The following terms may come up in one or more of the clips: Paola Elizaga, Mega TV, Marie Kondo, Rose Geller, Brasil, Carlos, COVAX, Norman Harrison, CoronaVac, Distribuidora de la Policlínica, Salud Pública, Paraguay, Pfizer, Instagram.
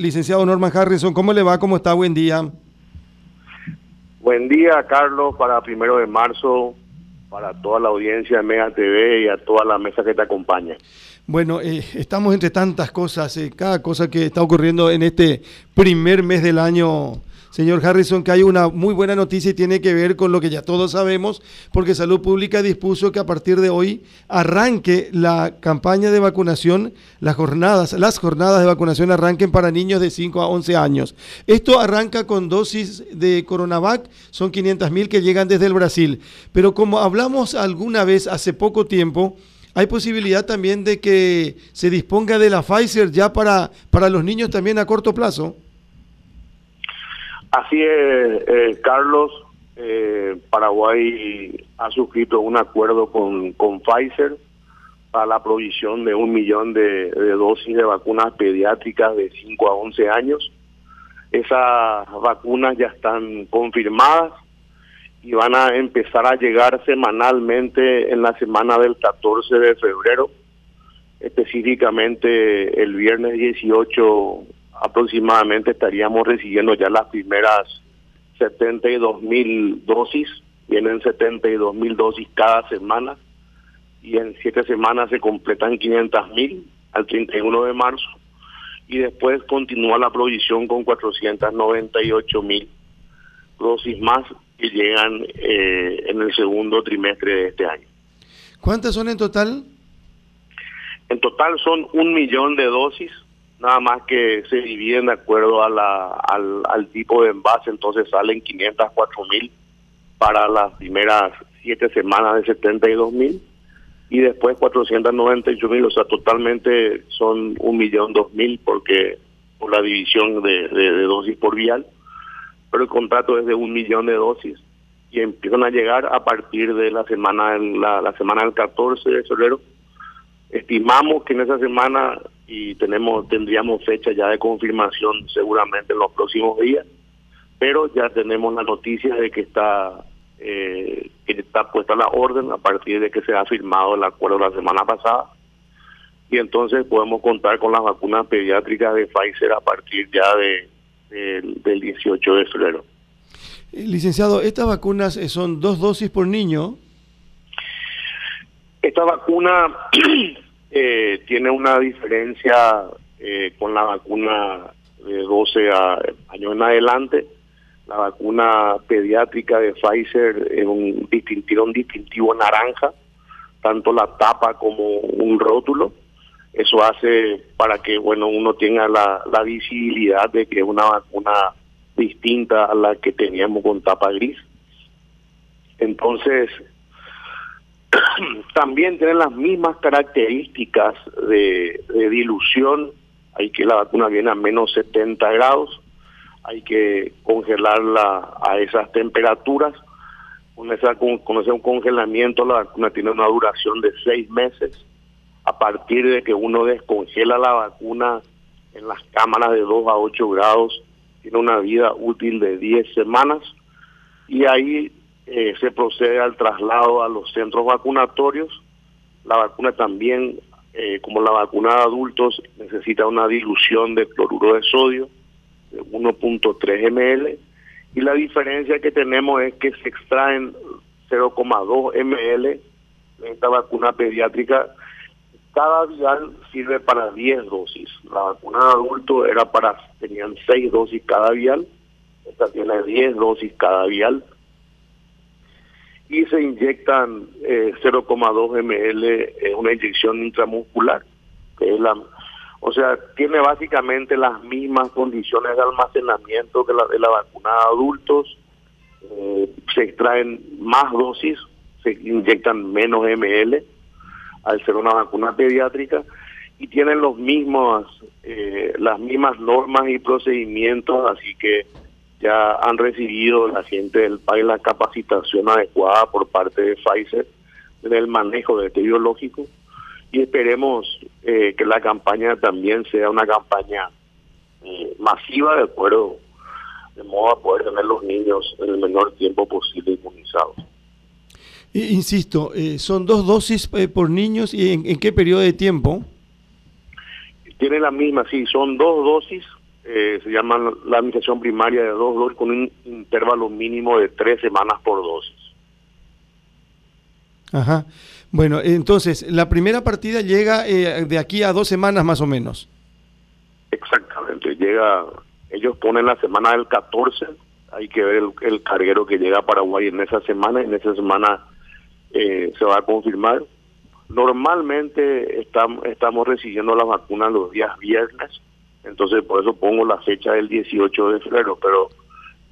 Licenciado Norman Harrison, ¿cómo le va? ¿Cómo está? Buen día. Buen día, Carlos, para 1 de marzo, para toda la audiencia de Mega TV y a toda la mesa que te acompaña. Bueno, estamos entre tantas cosas, cada cosa que está ocurriendo en este primer mes del año, señor Harrison, que hay una muy buena noticia y tiene que ver con lo que ya todos sabemos, porque Salud Pública dispuso que a partir de hoy arranque la campaña de vacunación, las jornadas de vacunación arranquen para niños de 5 a 11 años. Esto arranca con dosis de CoronaVac, son 500.000 que llegan desde el Brasil, pero como hablamos alguna vez hace poco tiempo, hay posibilidad también de que se disponga de la Pfizer ya para los niños también a corto plazo. Así es, Carlos. Paraguay ha suscrito un acuerdo con Pfizer para la provisión de 1 millón de dosis de vacunas pediátricas de 5 a 11 años. Esas vacunas ya están confirmadas y van a empezar a llegar semanalmente en la semana del 14 de febrero, específicamente el viernes 18 aproximadamente estaríamos recibiendo ya las primeras 72.000 dosis, vienen 72.000 dosis cada semana y en 7 semanas se completan 500.000 al 31 de marzo y después continúa la provisión con 498.000 dosis más que llegan en el segundo trimestre de este año. ¿Cuántas son en total? En total son 1 millón de dosis, nada más que se dividen de acuerdo a al tipo de envase, entonces salen 504.000 para las primeras 7 semanas de 72.000 y después 498.000, o sea, totalmente son 1.200.000 porque por la división de dosis por vial, pero el contrato es de 1 millón de dosis y empiezan a llegar a partir de la semana del 14 de febrero. Estimamos que en esa semana y tendríamos fecha ya de confirmación seguramente en los próximos días, pero ya tenemos la noticia de que está puesta la orden a partir de que se ha firmado el acuerdo la semana pasada y entonces podemos contar con las vacunas pediátricas de Pfizer a partir ya del 18 de febrero. Licenciado, ¿estas vacunas son 2 dosis por niño? Esta vacuna tiene una diferencia con la vacuna de 12 años en adelante. La vacuna pediátrica de Pfizer es un distintivo naranja, tanto la tapa como un rótulo. Eso hace para que uno tenga la visibilidad de que es una vacuna distinta a la que teníamos con tapa gris. Entonces, también tienen las mismas características de dilución, hay que la vacuna viene a menos 70 grados, hay que congelarla a esas temperaturas, con ese congelamiento la vacuna tiene una duración de 6 meses, a partir de que uno descongela la vacuna en las cámaras de 2 a 8 grados, tiene una vida útil de 10 semanas y ahí se procede al traslado a los centros vacunatorios. La vacuna también, como la vacuna de adultos, necesita una dilución de cloruro de sodio de 1.3 ml y la diferencia que tenemos es que se extraen 0.2 ml de esta vacuna pediátrica. Cada vial sirve para 10 dosis. La vacuna de adultos tenían 6 dosis cada vial, esta tiene 10 dosis cada vial. Y se inyectan 0.2 ml, una inyección intramuscular, que es tiene básicamente las mismas condiciones de almacenamiento que la de la vacuna de adultos, se extraen más dosis, se inyectan menos ml, al ser una vacuna pediátrica, y tienen las mismas normas y procedimientos, así que ya han recibido la gente del país la capacitación adecuada por parte de Pfizer en el manejo de este biológico y esperemos que la campaña también sea una campaña masiva de modo a poder tener los niños en el menor tiempo posible inmunizados. Insisto, son 2 dosis por niños y ¿en qué periodo de tiempo? Tiene la misma, sí, son 2 dosis se llaman la administración primaria de 2 dosis con un intervalo mínimo de 3 semanas por dosis. Ajá. Bueno, entonces, la primera partida llega de aquí a 2 semanas más o menos. Exactamente, llega, ellos ponen la semana del 14, hay que ver el carguero que llega a Paraguay en esa semana se va a confirmar. Normalmente estamos recibiendo las vacunas los días viernes, entonces por eso pongo la fecha del 18 de febrero, pero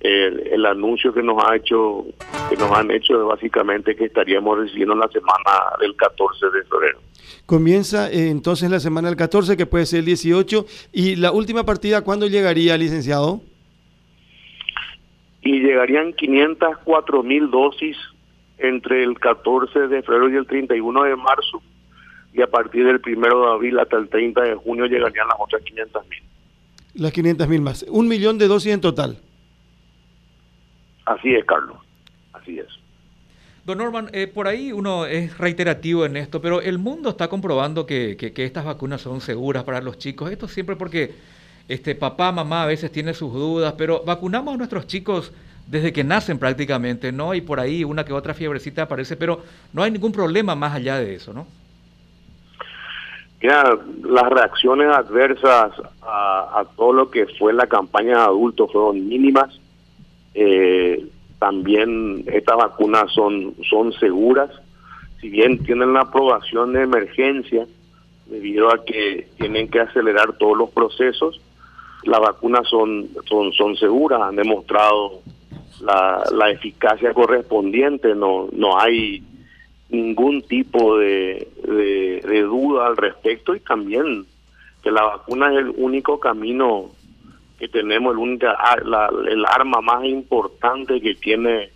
el anuncio que nos han hecho es básicamente que estaríamos recibiendo la semana del 14 de febrero. Comienza entonces la semana del 14, que puede ser el 18, y la última partida, ¿cuándo llegaría, licenciado? Y llegarían 504.000 dosis entre el 14 de febrero y el 31 de marzo, y a partir del 1 de abril hasta el 30 de junio llegarían las otras 500.000. Las 500.000 más, 1 millón de dosis en total. Así es, Carlos, así es. Don Norman, por ahí uno es reiterativo en esto, pero el mundo está comprobando que estas vacunas son seguras para los chicos. Esto siempre porque papá, mamá a veces tiene sus dudas, pero vacunamos a nuestros chicos desde que nacen prácticamente, ¿no? Y por ahí una que otra fiebrecita aparece, pero no hay ningún problema más allá de eso, ¿no? Mira, las reacciones adversas a todo lo que fue la campaña de adultos fueron mínimas. También estas vacunas son seguras, si bien tienen la aprobación de emergencia debido a que tienen que acelerar todos los procesos. Las vacunas son seguras, han demostrado la eficacia correspondiente, no hay ningún tipo de duda al respecto, y también que la vacuna es el único camino que tenemos, el arma más importante que tiene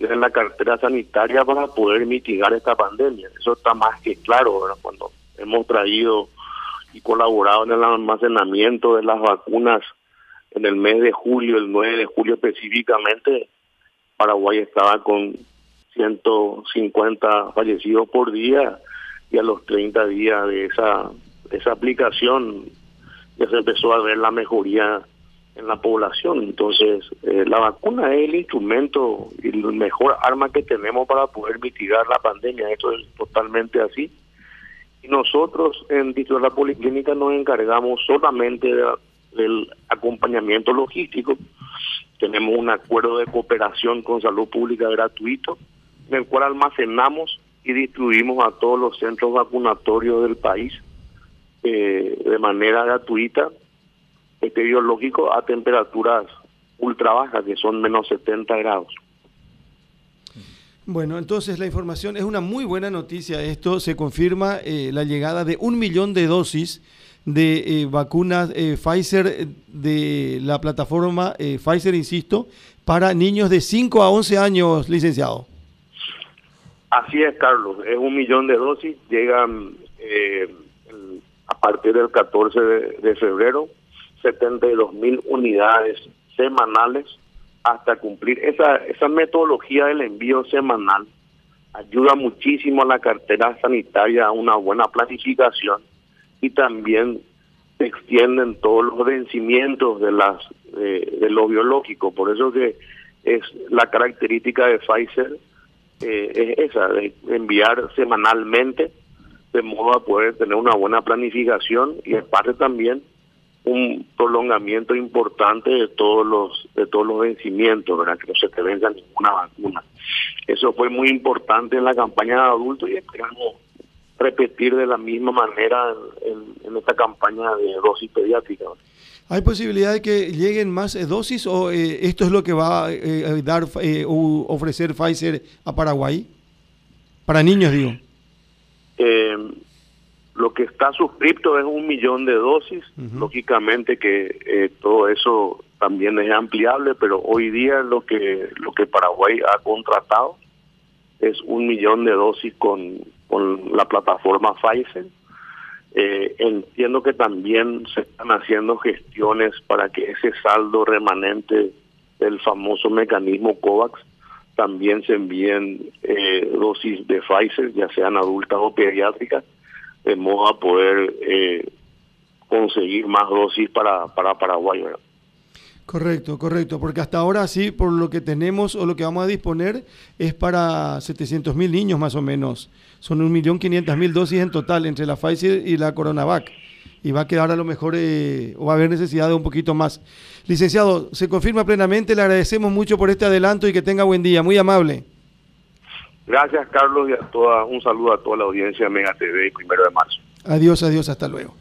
la cartera sanitaria para poder mitigar esta pandemia. Eso está más que claro, ¿verdad? Cuando hemos traído y colaborado en el almacenamiento de las vacunas en el mes de julio, el 9 de julio específicamente, Paraguay estaba con 150 fallecidos por día, y a los 30 días de esa aplicación ya se empezó a ver la mejoría en la población. Entonces, la vacuna es el instrumento y el mejor arma que tenemos para poder mitigar la pandemia. Esto es totalmente así. Y nosotros en Distribuidora de la Policlínica nos encargamos solamente del acompañamiento logístico. Tenemos un acuerdo de cooperación con Salud Pública gratuito, en el cual almacenamos y distribuimos a todos los centros vacunatorios del país de manera gratuita biológico a temperaturas ultra bajas, que son menos 70 grados. Bueno, entonces la información es una muy buena noticia. Esto se confirma la llegada de 1 millón de dosis de vacunas Pfizer de la plataforma Pfizer, insisto, para niños de 5 a 11 años, licenciado. Así es, Carlos. Es 1 millón de dosis. Llegan a partir del 14 de febrero, 72.000 unidades semanales hasta cumplir. Esa metodología del envío semanal ayuda muchísimo a la cartera sanitaria, a una buena planificación, y también se extienden todos los vencimientos de lo biológico. Por eso que es la característica de Pfizer, es esa, de enviar semanalmente, de modo a poder tener una buena planificación y aparte también un prolongamiento importante de todos los vencimientos, ¿verdad? Que no se te venga ninguna vacuna. Eso fue muy importante en la campaña de adultos y esperamos repetir de la misma manera en esta campaña de dosis pediátrica, ¿verdad? ¿Hay posibilidad de que lleguen más dosis o esto es lo que va a dar o ofrecer Pfizer a Paraguay? Para niños, digo. Lo que está suscripto es 1 millón de dosis. Lógicamente que todo eso también es ampliable, pero hoy día lo que Paraguay ha contratado es 1 millón de dosis con la plataforma Pfizer. Entiendo que también se están haciendo gestiones para que ese saldo remanente del famoso mecanismo COVAX también se envíen dosis de Pfizer, ya sean adultas o pediátricas, de modo a poder conseguir más dosis para Paraguay, ¿verdad? Correcto, correcto, porque hasta ahora sí, por lo que tenemos o lo que vamos a disponer es para 700.000 niños más o menos. Son 1.500.000 dosis en total entre la Pfizer y la CoronaVac. Y va a quedar a lo mejor, o va a haber necesidad de un poquito más. Licenciado, se confirma plenamente, le agradecemos mucho por este adelanto y que tenga buen día, muy amable. Gracias, Carlos, y un saludo a toda la audiencia de Mega TV, 1 de marzo. Adiós, adiós, hasta luego.